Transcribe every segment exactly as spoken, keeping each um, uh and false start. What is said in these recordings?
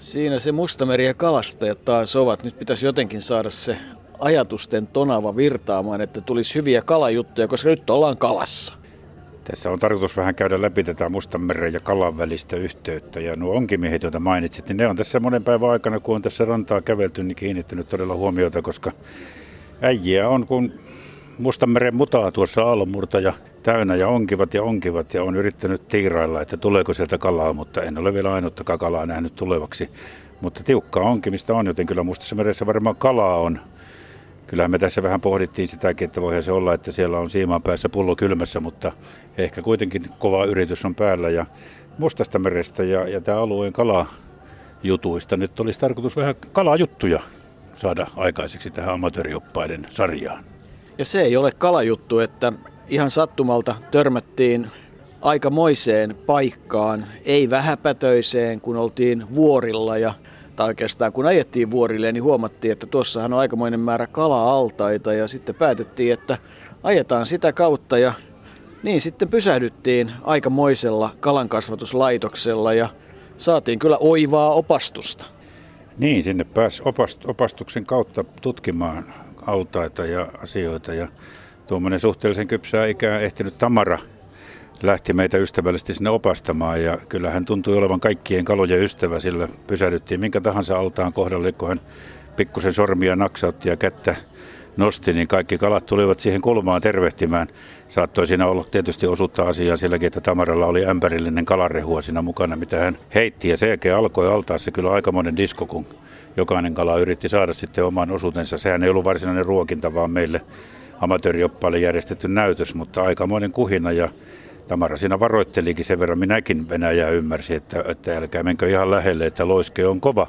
Siinä se Mustameri ja kalastajat taas ovat. Nyt pitäisi jotenkin saada se ajatusten tonava virtaamaan, että tulisi hyviä kalajuttuja, koska nyt ollaan kalassa. Tässä on tarkoitus vähän käydä läpi tätä Mustanmeren ja kalan välistä yhteyttä. Ja nuo onkimiehet, joita mainitsit, niin ne on tässä monen päivän aikana, kun on tässä rantaa kävelty, niin kiinnittänyt todella huomiota, koska äijiä on, kun Mustanmeren mutaa tuossa aallonmurtaja täynnä ja onkivat ja onkivat ja on yrittänyt tiirailla, että tuleeko sieltä kalaa, mutta en ole vielä ainuttakaan kalaa nähnyt tulevaksi. Mutta tiukkaa onkimista on, joten kyllä Mustassa meressä varmaan kalaa on. Kyllähän me tässä vähän pohdittiin sitäkin, että voihan se olla, että siellä on siimaan päässä pullo kylmässä, mutta ehkä kuitenkin kova yritys on päällä. Ja Mustasta merestä ja, ja tämä alueen kalajutuista nyt olisi tarkoitus vähän kalajuttuja saada aikaiseksi tähän amatöörioppaiden sarjaan. Ja se ei ole kalajuttu, että ihan sattumalta törmättiin aikamoiseen paikkaan, ei vähäpätöiseen, kun oltiin vuorilla ja tai oikeastaan kun ajettiin vuorille, niin huomattiin, että tuossahan on aikamoinen määrä kala-altaita ja sitten päätettiin, että ajetaan sitä kautta ja niin sitten pysähdyttiin aikamoisella kalankasvatuslaitoksella ja saatiin kyllä oivaa opastusta. Niin, sinne pääsi opast- opastuksen kautta tutkimaan altaita ja asioita ja tuommoinen suhteellisen kypsää ikään ehtinyt Tamara lähti meitä ystävällisesti sinne opastamaan ja kyllä hän tuntui olevan kaikkien kalojen ystävä, sillä pysähdyttiin minkä tahansa altaan kohdalle, kun hän pikkusen sormia naksautti ja kättä nosti, niin kaikki kalat tulivat siihen kulmaan tervehtimään. Saattoi siinä olla tietysti osuutta asiaa silläkin, että Tamaralla oli ämpärillinen kalarehua siinä mukana, mitä hän heitti ja sen jälkeen alkoi altaassa kyllä aikamoinen disko, kun jokainen kala yritti saada sitten oman osuutensa. Sehän ei ollut varsinainen ruokinta, vaan meille amatöörioppaille järjestetty näytös, mutta aikamoinen kuhina ja Tamara siinä varoittelikin sen verran, minäkin Venäjää ymmärsin, että, että älkää menkö ihan lähelle, että loiske on kova.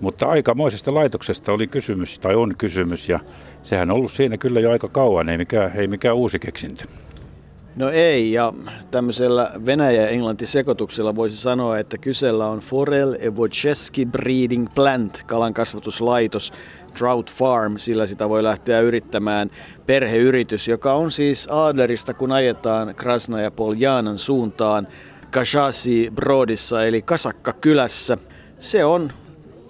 Mutta aikamoisesta laitoksesta oli kysymys, tai on kysymys, ja sehän on ollut siinä kyllä jo aika kauan, ei mikään, ei mikään uusi keksintö. No ei, ja tämmöisellä Venäjä- ja Englanti-sekoituksella voisi sanoa, että kysellä on Forel Evocheski Breeding Plant, kalankasvatuslaitos, Trout Farm, sillä sitä voi lähteä yrittämään perheyritys, joka on siis Adlerista, kun ajetaan Krasna ja Poljanan suuntaan Kashasi Brodissa, eli Kasakka-kylässä. Se on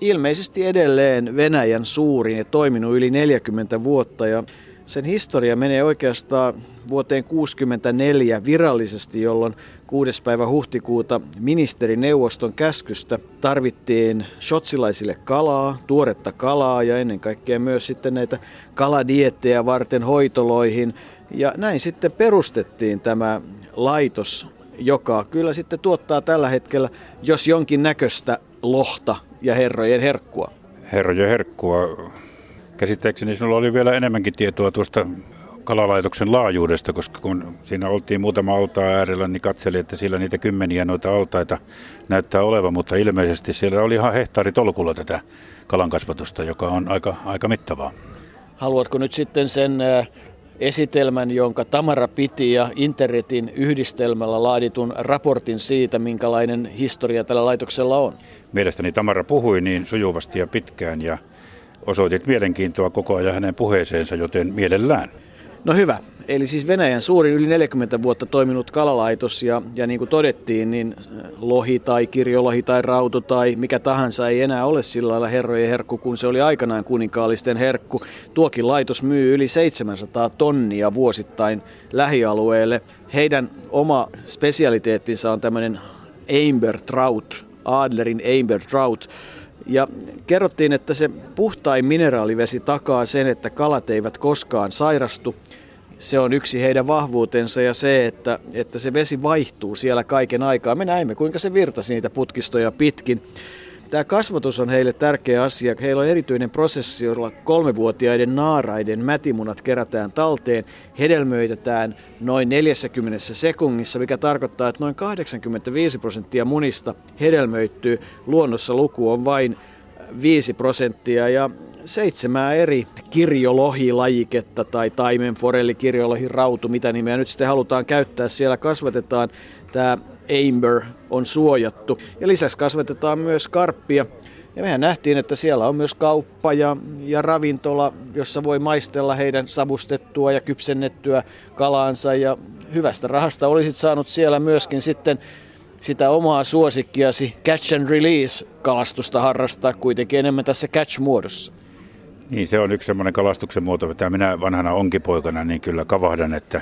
ilmeisesti edelleen Venäjän suurin ja toiminut yli neljäkymmentä vuotta ja sen historia menee oikeastaan vuoteen kuusikymmentäneljä virallisesti, jolloin kuudes päivä huhtikuuta ministerineuvoston käskystä tarvittiin shotsilaisille kalaa, tuoretta kalaa ja ennen kaikkea myös sitten näitä kaladiettejä varten hoitoloihin. Ja näin sitten perustettiin tämä laitos, joka kyllä sitten tuottaa tällä hetkellä jos jonkin näköistä lohta ja herrojen herkkua. Herrojen herkkua. Käsittääkseni sinulla oli vielä enemmänkin tietoa tuosta kalalaitoksen laajuudesta, koska kun siinä oltiin muutama altaa äärellä, niin katselin, että siellä niitä kymmeniä noita altaita näyttää olevan, mutta ilmeisesti siellä oli ihan hehtaaritolkulla tätä kalankasvatusta, joka on aika, aika mittavaa. Haluatko nyt sitten sen esitelmän, jonka Tamara piti ja internetin yhdistelmällä laaditun raportin siitä, minkälainen historia tällä laitoksella on? Mielestäni Tamara puhui niin sujuvasti ja pitkään ja osoitit mielenkiintoa koko ajan hänen puheeseensa, joten mielellään. No hyvä. Eli siis Venäjän suurin yli neljäkymmentä vuotta toiminut kalalaitos ja, ja niin kuin todettiin, niin lohi tai kirjolohi tai rauto tai mikä tahansa ei enää ole sillä lailla herrojen herkku, kun se oli aikanaan kuninkaallisten herkku. Tuokin laitos myy yli seitsemänsataa tonnia vuosittain lähialueelle. Heidän oma spesialiteettinsa on tämmöinen Amber Trout, Adlerin Amber Trout. Ja kerrottiin, että se puhtain mineraalivesi takaa sen, että kalat eivät koskaan sairastu. Se on yksi heidän vahvuutensa ja se, että, että se vesi vaihtuu siellä kaiken aikaa. Me näimme, kuinka se virtasi niitä putkistoja pitkin. Tämä kasvatus on heille tärkeä asia. Heillä on erityinen prosessi, jolla kolmevuotiaiden naaraiden mätimunat kerätään talteen, hedelmöitetään noin neljässäkymmenessä sekunnissa, mikä tarkoittaa, että noin kahdeksankymmentäviisi prosenttia munista hedelmöittyy. Luonnossa luku on vain viisi prosenttia ja seitsemää eri kirjolohilajiketta tai taimenforelli, kirjolohi, rautu, mitä nimeä nyt sitten halutaan käyttää. Siellä kasvatetaan tämä Amber on suojattu ja lisäksi kasvatetaan myös karppia ja mehän nähtiin, että siellä on myös kauppa ja, ja ravintola, jossa voi maistella heidän savustettua ja kypsennettyä kalaansa ja hyvästä rahasta olisit saanut siellä myöskin sitten sitä omaa suosikkiasi catch and release kalastusta harrastaa kuitenkin enemmän tässä catch-muodossa? Niin, se on yksi semmoinen kalastuksen muoto, mitä minä vanhana onkipoikana niin kyllä kavahdan, että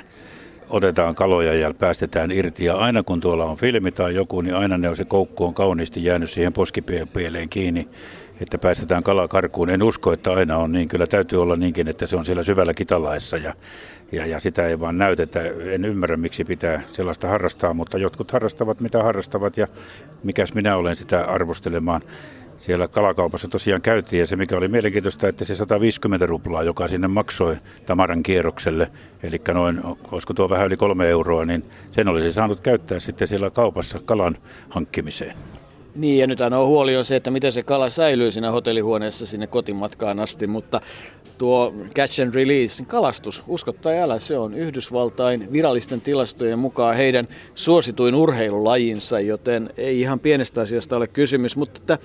otetaan kaloja ja päästetään irti. Ja aina kun tuolla on filmi tai joku, niin aina ne on se koukku on kauniisti jäänyt siihen poskipieleen kiinni, että päästetään kala karkuun. En usko, että aina on niin. Kyllä täytyy olla niinkin, että se on siellä syvällä kitalaissa ja, ja, ja sitä ei vaan näytetä. En ymmärrä, miksi pitää sellaista harrastaa, mutta jotkut harrastavat, mitä harrastavat ja mikäs minä olen sitä arvostelemaan. Siellä kalakaupassa tosiaan käytiin ja se mikä oli mielenkiintoista, että se sata viisikymmentä ruplaa, joka sinne maksoi Tamaran kierrokselle, eli noin, olisiko tuo vähän yli kolme euroa, niin sen olisi saanut käyttää sitten siellä kaupassa kalan hankkimiseen. Niin, ja nyt ainoa huoli on se, että miten se kala säilyy siinä hotellihuoneessa sinne kotimatkaan asti, mutta tuo catch and release, kalastus, usko tai älä, se on Yhdysvaltain virallisten tilastojen mukaan heidän suosituin urheilulajinsa, joten ei ihan pienestä asiasta ole kysymys, mutta että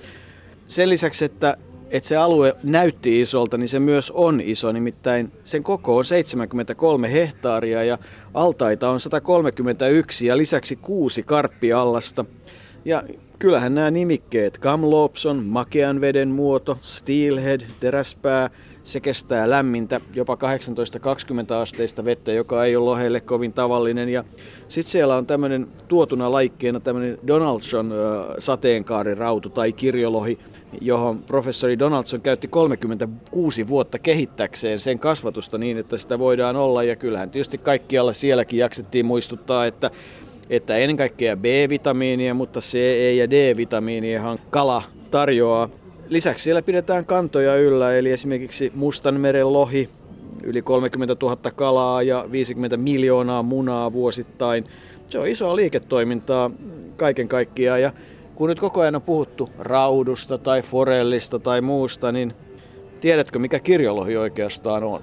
sen lisäksi, että, että se alue näytti isolta, niin se myös on iso, nimittäin sen koko on seitsemänkymmentäkolme hehtaaria ja altaita on sata kolmekymmentäyksi ja lisäksi kuusi karppiallasta. Ja kyllähän nämä nimikkeet, Kamloops, makean veden muoto, steelhead, teräspää, se kestää lämmintä, jopa kahdeksantoista kaksikymmentä asteista vettä, joka ei ole lohelle kovin tavallinen. Ja sitten siellä on tämmöinen tuotuna laikkeena tämmöinen Donaldson sateenkaarirautu tai kirjolohi, johon professori Donaldson käytti kolmekymmentäkuusi vuotta kehittäkseen sen kasvatusta niin, että sitä voidaan olla. Ja kyllähän tietysti kaikkialla sielläkin jaksettiin muistuttaa, että että ennen kaikkea B-vitamiinia, mutta C, E ja D-vitamiiniahan kala tarjoaa. Lisäksi siellä pidetään kantoja yllä, eli esimerkiksi Mustanmeren lohi, yli kolmekymmentätuhatta kalaa ja viisikymmentä miljoonaa munaa vuosittain. Se on isoa liiketoimintaa kaiken kaikkiaan, ja kun nyt koko ajan on puhuttu raudusta tai forellista tai muusta, niin tiedätkö mikä kirjolohi oikeastaan on?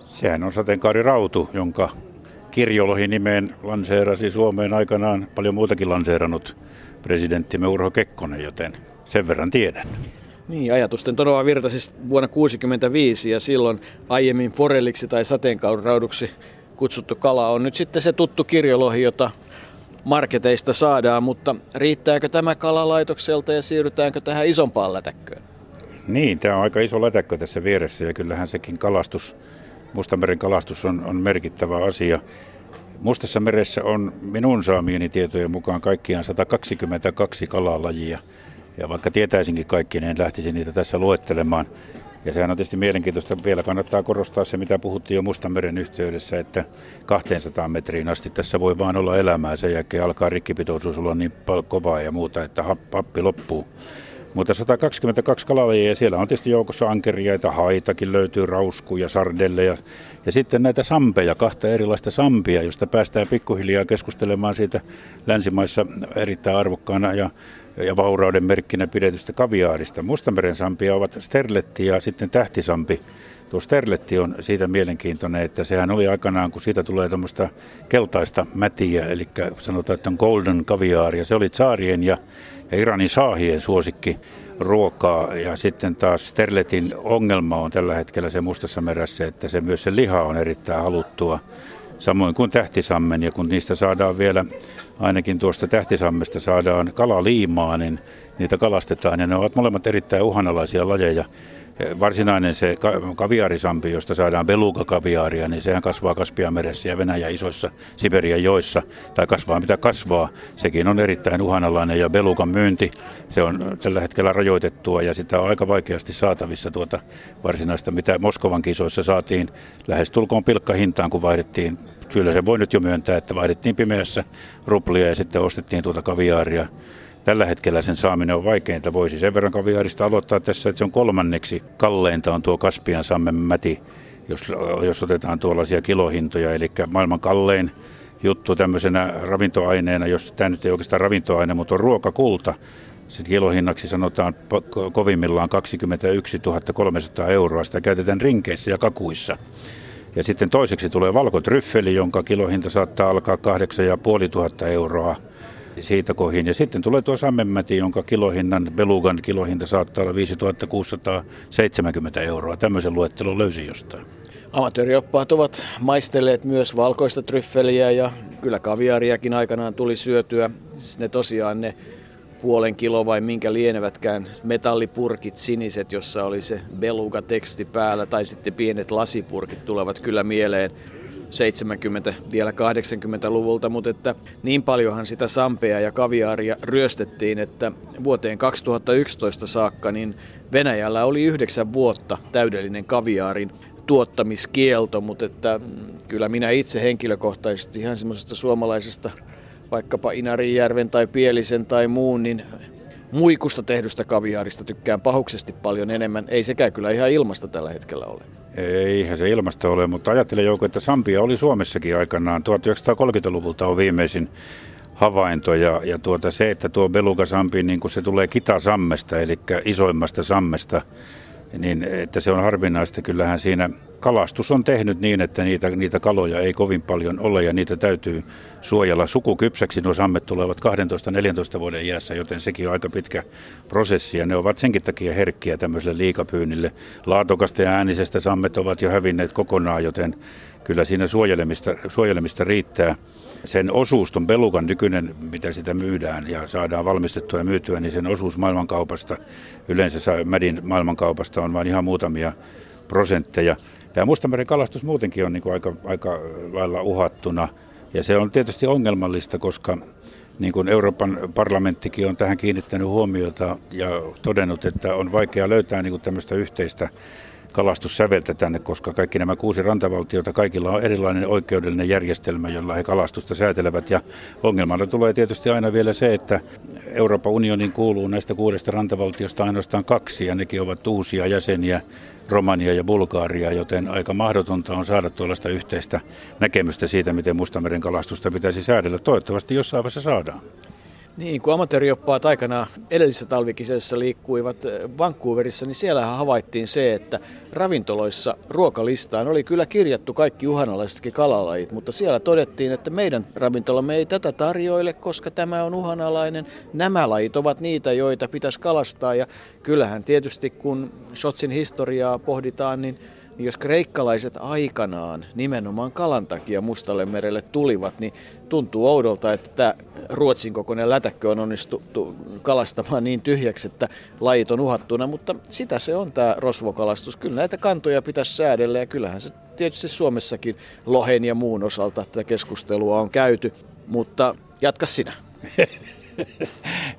Sehän on sateenkaarirautu, jonka kirjolohinimeen lanseerasi Suomeen aikanaan paljon muutakin lanseerannut presidenttimme Urho Kekkonen, joten sen verran tiedän. Niin, ajatusten todella virtasi siis vuonna tuhatyhdeksänsataakuusikymmentäviisi ja silloin aiemmin forelliksi tai sateenkaarirauduksi kutsuttu kala on nyt sitten se tuttu kirjolohi, jota marketeista saadaan, mutta riittääkö tämä kalalaitokselta ja siirrytäänkö tähän isompaan lätäkköön? Niin, tämä on aika iso lätäkkö tässä vieressä ja kyllähän sekin kalastus Mustameren kalastus on, on merkittävä asia. Mustassa meressä on minun saamieni tietojen mukaan kaikkiaan sata kaksikymmentäkaksi kalalajia. Ja vaikka tietäisinkin kaikki, niin en lähtisi niitä tässä luettelemaan. Ja sehän on tietysti mielenkiintoista. Vielä kannattaa korostaa se, mitä puhuttiin jo Mustameren yhteydessä, että kaksisataa metriin asti tässä voi vaan olla elämää. Sen jälkeen alkaa rikkipitoisuus olla niin paljon kovaa ja muuta, että happi loppuu. Mutta sata kaksikymmentäkaksi kalalajia ja siellä on tietysti joukossa ankeriaita, haitakin löytyy, rauskuja, sardelleja ja sitten näitä sampeja, kahta erilaista sampia, josta päästään pikkuhiljaa keskustelemaan siitä länsimaissa erittäin arvokkaana ja, ja vaurauden merkkinä pidetystä kaviaarista. Mustameren sampia ovat sterletti ja sitten tähtisampi. Tuo sterletti on siitä mielenkiintoinen, että sehän oli aikanaan, kun siitä tulee tämmöistä keltaista mätiä, eli sanotaan, että on golden kaviaari, ja se oli tsaarien ja, ja Iranin saahien suosikki ruokaa, ja sitten taas sterletin ongelma on tällä hetkellä se Mustassa meressä, että se myös se liha on erittäin haluttua, samoin kuin tähtisammen, ja kun niistä saadaan vielä, ainakin tuosta tähtisammesta saadaan kalaliimaa, niin niitä kalastetaan, ja ne ovat molemmat erittäin uhanalaisia lajeja. Varsinainen se kaviaarisampi, josta saadaan beluga-kaviaaria, niin sehän kasvaa Kaspianmeressä ja Venäjä isoissa Siberian joissa, tai kasvaa mitä kasvaa. Sekin on erittäin uhanalainen ja belugan myynti, se on tällä hetkellä rajoitettua ja sitä on aika vaikeasti saatavissa tuota varsinaista, mitä Moskovan kisoissa saatiin lähestulkoon pilkkahintaan, kun vaihdettiin. Kyllä se voi nyt jo myöntää, että vaihdettiin pimeässä ruplia ja sitten ostettiin tuota kaviaaria. Tällä hetkellä sen saaminen on vaikeinta. Voisi sen verran kaviaarista aloittaa tässä, että se on kolmanneksi kalleinta on tuo Kaspian sammen mäti, jos, jos otetaan tuollaisia kilohintoja. Eli maailman kallein juttu tämmöisenä ravintoaineena, jos tämä nyt ei oikeastaan ravintoaine, mutta on ruokakulta. Sen kilohinnaksi sanotaan kovimmillaan kaksikymmentäyksituhatta kolmesataa euroa. Sitä käytetään rinkeissä ja kakuissa. Ja sitten toiseksi tulee valkotryffeli, jonka kilohinta saattaa alkaa kahdeksan ja puoli tuhatta euroa. Siitä kohin. Ja sitten tulee tuo sammenmäti, jonka kilohinnan, belugan kilohinta saattaa olla viisituhatta kuusisataaseitsemänkymmentä euroa. Tämmöisen luettelon löysin jostain. Amatöörioppaat ovat maistelleet myös valkoista tryffeliä ja kyllä kaviaariakin aikanaan tuli syötyä. Siis ne tosiaan ne puolen kilo vai minkä lienevätkään metallipurkit siniset, jossa oli se beluga-teksti päällä, tai sitten pienet lasipurkit tulevat kyllä mieleen seitsemänkymmentä, vielä kahdeksankymmentäluvulta, mutta että niin paljonhan sitä sampea ja kaviaaria ryöstettiin, että vuoteen kaksituhattayksitoista saakka niin Venäjällä oli yhdeksän vuotta täydellinen kaviaarin tuottamiskielto, mutta että kyllä minä itse henkilökohtaisesti ihan semmoisesta suomalaisesta vaikkapa Inarijärven tai Pielisen tai muun, niin muikusta tehdystä kaviaarista tykkään pahuksesti paljon enemmän. Ei sekään kyllä ihan ilmasta tällä hetkellä ole. Eihän se ilmasta ole, mutta ajattelen joku, että sampia oli Suomessakin aikanaan. tuhatyhdeksänsataakolmekymmentäluvulta on viimeisin havainto ja, ja tuota, se, että tuo belugasampi, niin kun se tulee kitasammesta, eli isoimmasta sammesta, niin että se on harvinaista. Kyllähän siinä kalastus on tehnyt niin, että niitä, niitä kaloja ei kovin paljon ole ja niitä täytyy suojella sukukypsäksi. Nuo sammet tulevat kaksitoista neljätoista vuoden iässä, joten sekin on aika pitkä prosessi ja ne ovat senkin takia herkkiä tämmöiselle liikapyynnille. Laatokasta ja äänisestä sammet ovat jo hävinneet kokonaan, joten kyllä siinä suojelemista, suojelemista riittää. Sen osuus, ton belugan nykyinen, mitä sitä myydään ja saadaan valmistettua ja myytyä, niin sen osuus maailmankaupasta, yleensä mädin maailmankaupasta on vain ihan muutamia prosentteja. Tämä Mustameren kalastus muutenkin on niin kuin aika, aika lailla uhattuna ja se on tietysti ongelmallista, koska niin kuin Euroopan parlamenttikin on tähän kiinnittänyt huomiota ja todennut, että on vaikea löytää niin kuin tämmöistä yhteistä kalastussäveltä tänne, koska kaikki nämä kuusi rantavaltiota, kaikilla on erilainen oikeudellinen järjestelmä, jolla he kalastusta säätelevät. Ja ongelmana tulee tietysti aina vielä se, että Euroopan unionin kuuluu näistä kuudesta rantavaltiosta ainoastaan kaksi, ja nekin ovat uusia jäseniä, Romania ja Bulgaria, joten aika mahdotonta on saada tuollaista yhteistä näkemystä siitä, miten Mustameren kalastusta pitäisi säädellä. Toivottavasti jossain vaiheessa saadaan. Niin, kun amatöörioppaat aikanaan edellisessä talvikisessä liikkuivat Vancouverissa, niin siellähän havaittiin se, että ravintoloissa ruokalistaan oli kyllä kirjattu kaikki uhanalaisetkin kalalajit, mutta siellä todettiin, että meidän ravintolamme ei tätä tarjoile, koska tämä on uhanalainen. Nämä lajit ovat niitä, joita pitäisi kalastaa ja kyllähän tietysti kun Shotsin historiaa pohditaan, niin jos kreikkalaiset aikanaan nimenomaan kalan takia Mustalle merelle tulivat, niin tuntuu oudolta, että tämä Ruotsin kokoinen lätäkkö on onnistuttu kalastamaan niin tyhjäksi, että lajit on uhattuna, mutta sitä se on tämä rosvokalastus. Kyllä näitä kantoja pitäisi säädellä ja kyllähän se tietysti Suomessakin lohen ja muun osalta tätä keskustelua on käyty, mutta jatka sinä.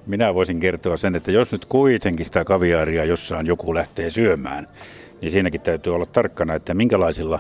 Minä voisin kertoa sen, että jos nyt kuitenkin sitä kaviaaria jossain joku lähtee syömään, niin siinäkin täytyy olla tarkkana, että minkälaisilla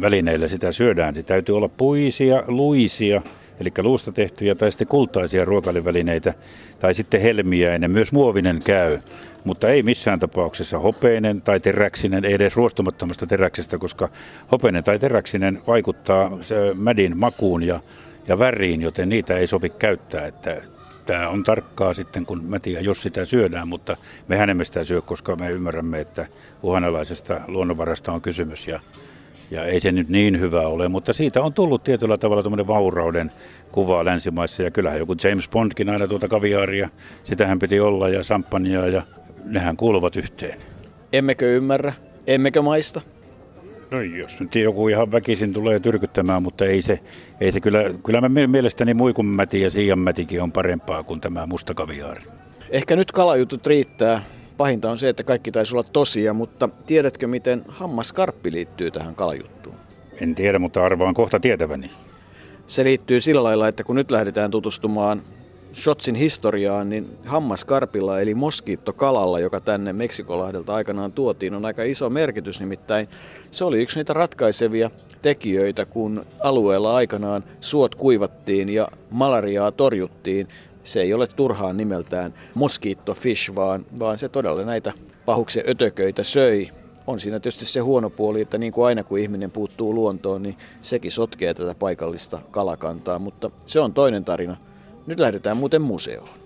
välineillä sitä syödään. Se täytyy olla puisia, luisia, eli luusta tehtyjä tai sitten kultaisia ruokailuvälineitä tai sitten helmiäinen, myös muovinen käy, mutta ei missään tapauksessa hopeinen tai teräksinen, ei edes ruostumattomasta teräksestä, koska hopeinen tai teräksinen vaikuttaa mädin makuun ja, ja väriin, joten niitä ei sovi käyttää, että tämä on tarkkaa sitten, kun mä tiedän, jos sitä syödään, mutta mehän emme sitä syö, koska me ymmärrämme, että uhanalaisesta luonnonvarasta on kysymys ja, ja ei se nyt niin hyvä ole. Mutta siitä on tullut tietyllä tavalla tämmöinen vaurauden kuva länsimaissa ja kyllähän joku James Bondkin aina tuota kaviaaria, sitähän piti olla ja samppanjaa ja nehän kuuluvat yhteen. Emmekö ymmärrä? Emmekö maista? No jos nyt joku ihan väkisin tulee tyrkyttämään, mutta ei se, ei se kyllä, kyllä mä mielestäni muikunmäti ja siianmätikin on parempaa kuin tämä musta kaviaari. Ehkä nyt kalajutut riittää. Pahinta on se, että kaikki taisi olla tosia, mutta tiedätkö miten hammaskarppi liittyy tähän kalajuttuun? En tiedä, mutta arvaan kohta tietäväni. Se liittyy sillä lailla, että kun nyt lähdetään tutustumaan Shotsin historiaan, niin hammaskarpilla eli moskiittokalalla, joka tänne Meksikolahdelta aikanaan tuotiin, on aika iso merkitys. Nimittäin se oli yksi niitä ratkaisevia tekijöitä, kun alueella aikanaan suot kuivattiin ja malariaa torjuttiin. Se ei ole turhaan nimeltään moskiittofish, vaan, vaan se todella näitä pahuksen ötököitä söi. On siinä tietysti se huono puoli, että niin kuin aina kun ihminen puuttuu luontoon, niin sekin sotkee tätä paikallista kalakantaa, mutta se on toinen tarina. Nyt lähdetään muuten museoon.